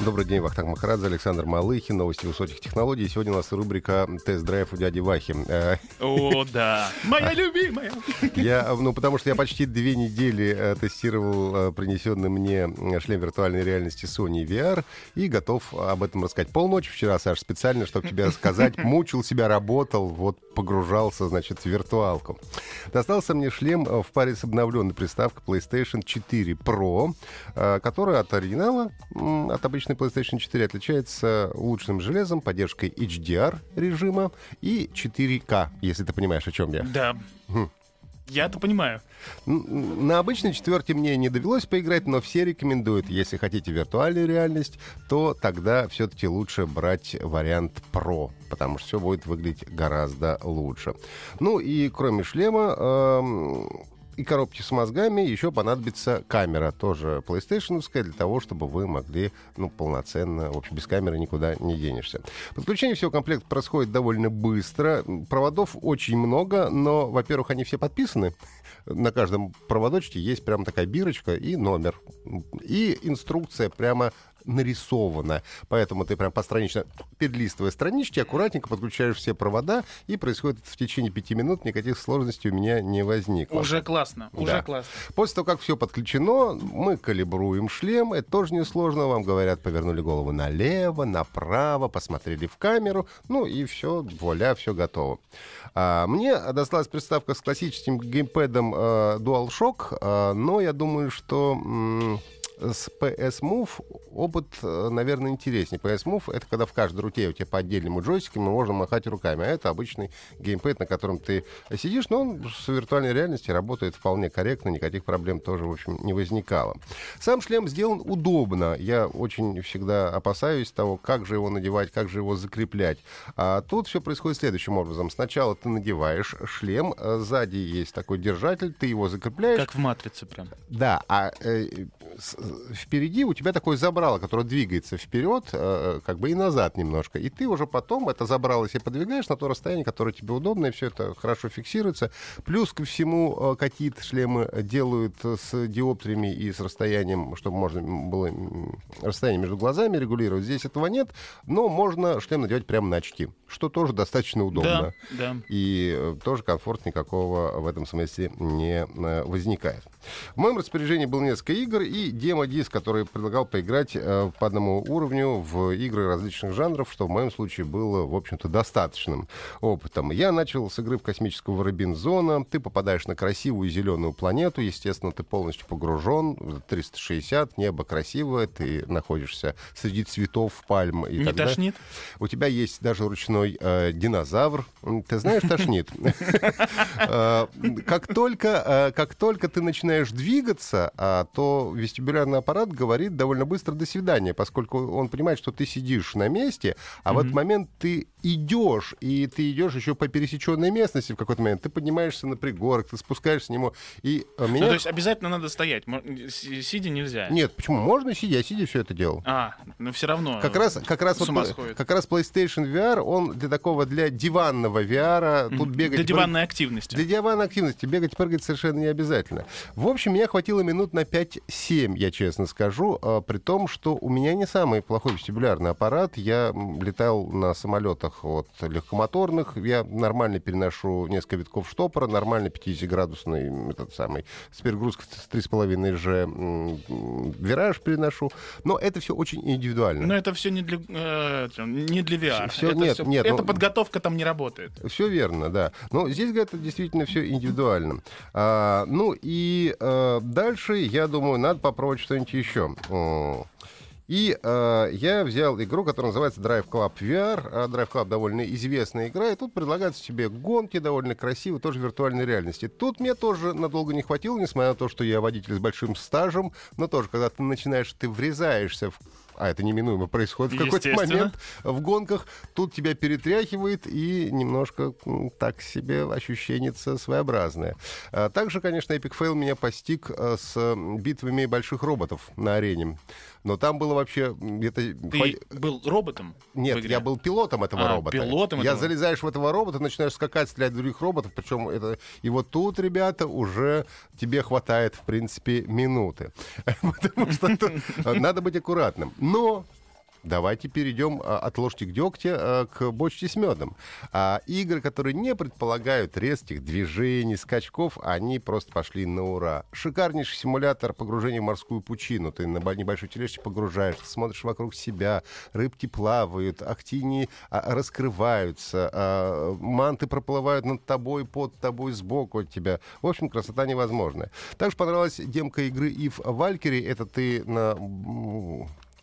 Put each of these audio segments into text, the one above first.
Добрый день, Вахтанг Махарадзе, Александр Малыхин, новости высоких технологий. Сегодня у нас рубрика «Тест-драйв у дяди Вахи». О, да! Моя любимая! Потому что я почти 2 недели тестировал принесенный мне шлем виртуальной реальности Sony VR и готов об этом рассказать. Полночи вчера, Саш, специально, чтобы тебе рассказать. Мучил себя, работал, погружался, в виртуалку. Достался мне шлем в паре с обновленной приставкой PlayStation 4 Pro, которая от оригинала, от обычной PlayStation 4 отличается улучшенным железом, поддержкой HDR режима и 4К, если ты понимаешь, о чем я. Да. Я-то понимаю. На обычной четверке мне не довелось поиграть, но все рекомендуют, если хотите виртуальную реальность, то тогда все-таки лучше брать вариант Pro, потому что все будет выглядеть гораздо лучше. Ну и кроме шлема и коробки с мозгами, еще понадобится камера, тоже PlayStation-овская, для того, чтобы вы могли полноценно, без камеры никуда не денешься. Подключение всего комплекта происходит довольно быстро. Проводов очень много, но, во-первых, они все подписаны. На каждом проводочке есть прям такая бирочка и номер. И инструкция прямо нарисовано. Поэтому ты прям постранично, перелистывая странички, аккуратненько подключаешь все провода, и происходит в течение 5 минут, никаких сложностей у меня не возникло. Уже классно, да. После того, как все подключено, мы калибруем шлем, это тоже несложно, вам говорят, повернули голову налево, направо, посмотрели в камеру, и все, вуаля, все готово. Мне досталась приставка с классическим геймпэдом DualShock, но я думаю, что с PS Move опыт, наверное, интереснее. PS Move — это когда в каждой руке у тебя по отдельному джойстику можно махать руками, а это обычный геймпэд, на котором ты сидишь, но он с виртуальной реальностью работает вполне корректно, никаких проблем тоже, не возникало. Сам шлем сделан удобно. Я очень всегда опасаюсь того, как же его надевать, как же его закреплять. А тут все происходит следующим образом. Сначала ты надеваешь шлем, сзади есть такой держатель, ты его закрепляешь. Как в «Матрице» прям. Да, впереди у тебя такое забрало, которое двигается вперед, и назад немножко. И ты уже потом это забрало себе подвигаешь на то расстояние, которое тебе удобно, и все это хорошо фиксируется. Плюс ко всему, какие-то шлемы делают с диоптриями и с расстоянием, чтобы можно было расстояние между глазами регулировать. Здесь этого нет, но можно шлем надевать прямо на очки, что тоже достаточно удобно. Да. И тоже комфорт никакого в этом смысле не возникает. В моем распоряжении было несколько игр, и демо-диск, который предлагал поиграть по одному уровню в игры различных жанров, что в моем случае было, в общем-то, достаточным опытом. Я начал с игры в космического Робинзона. Ты попадаешь на красивую зеленую планету. Естественно, ты полностью погружен. 360, небо красивое, ты находишься среди цветов, пальм и так далее. Не тошнит? У тебя есть даже ручной динозавр. Ты знаешь, тошнит. Как только ты начинаешь двигаться, то вестибулярный аппарат говорит довольно быстро «до свидания», поскольку он понимает, что ты сидишь на месте, а в этот момент ты идешь, и ты идешь еще по пересеченной местности в какой-то момент. Ты поднимаешься на пригорок, ты спускаешься с него. То есть обязательно надо стоять? Сидя нельзя? Нет, почему? Можно сидя, сидя все это делал. Все равно как раз с ума сходит. Как раз PlayStation VR, он для диванного VR, тут бегать... Для диванной активности. Для диванной активности. Бегать, прыгать совершенно не обязательно. В общем, меня хватило минут на 5-7, я честно скажу, при том, что у меня не самый плохой вестибулярный аппарат. Я летал на самолетах от легкомоторных, я нормально переношу несколько витков штопора, нормально 50-градусный с перегрузкой с 3,5 же вираж переношу, но это все очень индивидуально. Но это все не для VR. Подготовка там не работает. Все верно, да. Но здесь это действительно все индивидуально. Дальше, я думаю, надо попробовать что-нибудь еще. И я взял игру, которая называется DriveClub VR. DriveClub довольно известная игра, и тут предлагаются тебе гонки довольно красивые, тоже виртуальной реальности. Тут мне тоже надолго не хватило, несмотря на то, что я водитель с большим стажем, но тоже, когда ты начинаешь, ты врезаешься в а это неминуемо происходит в какой-то момент в гонках, тут тебя перетряхивает и немножко так себе ощущение своеобразное. Также, конечно, эпик фейл меня постиг с битвами больших роботов на арене. Но там было вообще... был роботом? Нет, я был пилотом этого робота. Залезаешь в этого робота, начинаешь скакать, стрелять в других роботов, причем это... И вот тут, ребята, уже тебе хватает, в принципе, минуты. Потому что надо быть аккуратным. Но... Давайте перейдем от ложки к дегтю к бочке с медом. Игры, которые не предполагают резких движений, скачков, они просто пошли на ура. Шикарнейший симулятор погружения в морскую пучину. Ты на небольшой тележке погружаешься, смотришь вокруг себя, рыбки плавают, актинии раскрываются, манты проплывают над тобой, под тобой, сбоку от тебя. В общем, красота невозможная. Также понравилась демка игры EVE: Valkyrie. Это ты на...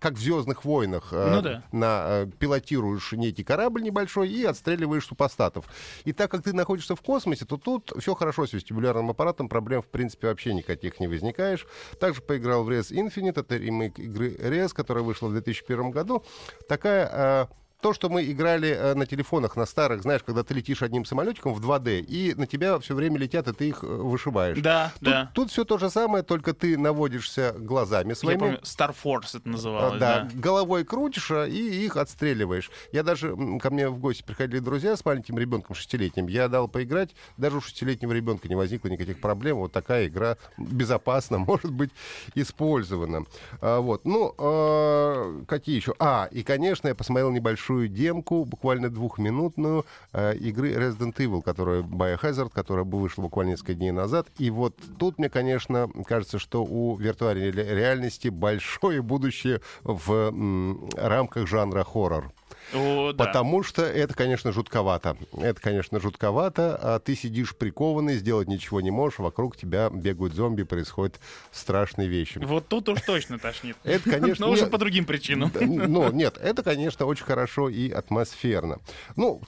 как в «Звездных войнах», пилотируешь некий корабль небольшой и отстреливаешь супостатов. И так как ты находишься в космосе, то тут все хорошо с вестибулярным аппаратом, проблем, в принципе, вообще никаких не возникаешь. Также поиграл в Rez Infinite, это ремейк игры Rez, которая вышла в 2001 году. Такая... То, что мы играли на телефонах, на старых, знаешь, когда ты летишь одним самолетиком в 2D, и на тебя все время летят, и ты их вышибаешь. Да, Тут все то же самое, только ты наводишься глазами своими. Я помню, Star Force это называлось. Да, головой крутишь, и их отстреливаешь. Я даже, ко мне в гости приходили друзья с маленьким ребенком, шестилетним. Я дал поиграть, даже у шестилетнего ребенка не возникло никаких проблем. Вот такая игра безопасна, может быть использована. Какие еще? И, конечно, я посмотрел небольшой демку, буквально двухминутную, игры Resident Evil, которая Biohazard, которая вышла буквально несколько дней назад. И вот тут мне, конечно, кажется, что у виртуальной реальности большое будущее в рамках жанра хоррор. Потому что это, конечно, жутковато. Ты сидишь прикованный, сделать ничего не можешь, вокруг тебя бегают зомби, происходят страшные вещи. Вот тут уж точно тошнит. Это, конечно, но уже по другим причинам. Это, конечно, очень хорошо и атмосферно.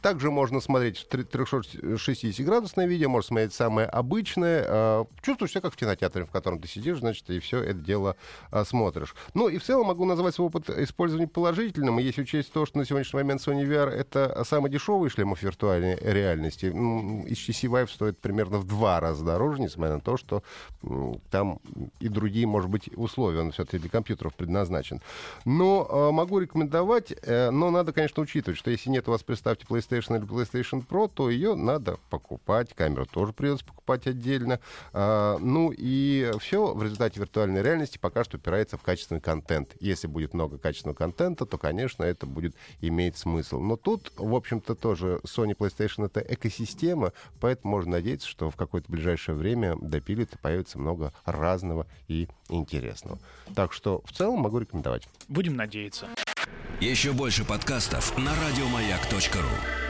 Также можно смотреть 360-градусное видео, можно смотреть самое обычное. Чувствуешь себя как в кинотеатре, в котором ты сидишь, значит, и все это дело смотришь. И в целом могу назвать свой опыт использования положительным, если учесть то, что на сегодняшний момент Sony VR — это самый дешевый шлемов виртуальной реальности. HTC Vive стоит примерно в 2 раза дороже, несмотря на то, что там и другие, может быть, условия. Он все-таки для компьютеров предназначен. Могу рекомендовать, но надо, конечно, учитывать, что если нет у вас, представьте, PlayStation или PlayStation Pro, то ее надо покупать. Камеру тоже придется покупать отдельно. И все в результате виртуальной реальности пока что упирается в качественный контент. Если будет много качественного контента, то, конечно, это будет имеет смысл. Но тут, в общем-то, тоже Sony PlayStation — это экосистема, поэтому можно надеяться, что в какое-то ближайшее время допилит и появится много разного и интересного. Так что, в целом, могу рекомендовать. Будем надеяться. Еще больше подкастов на радиомаяк.ру.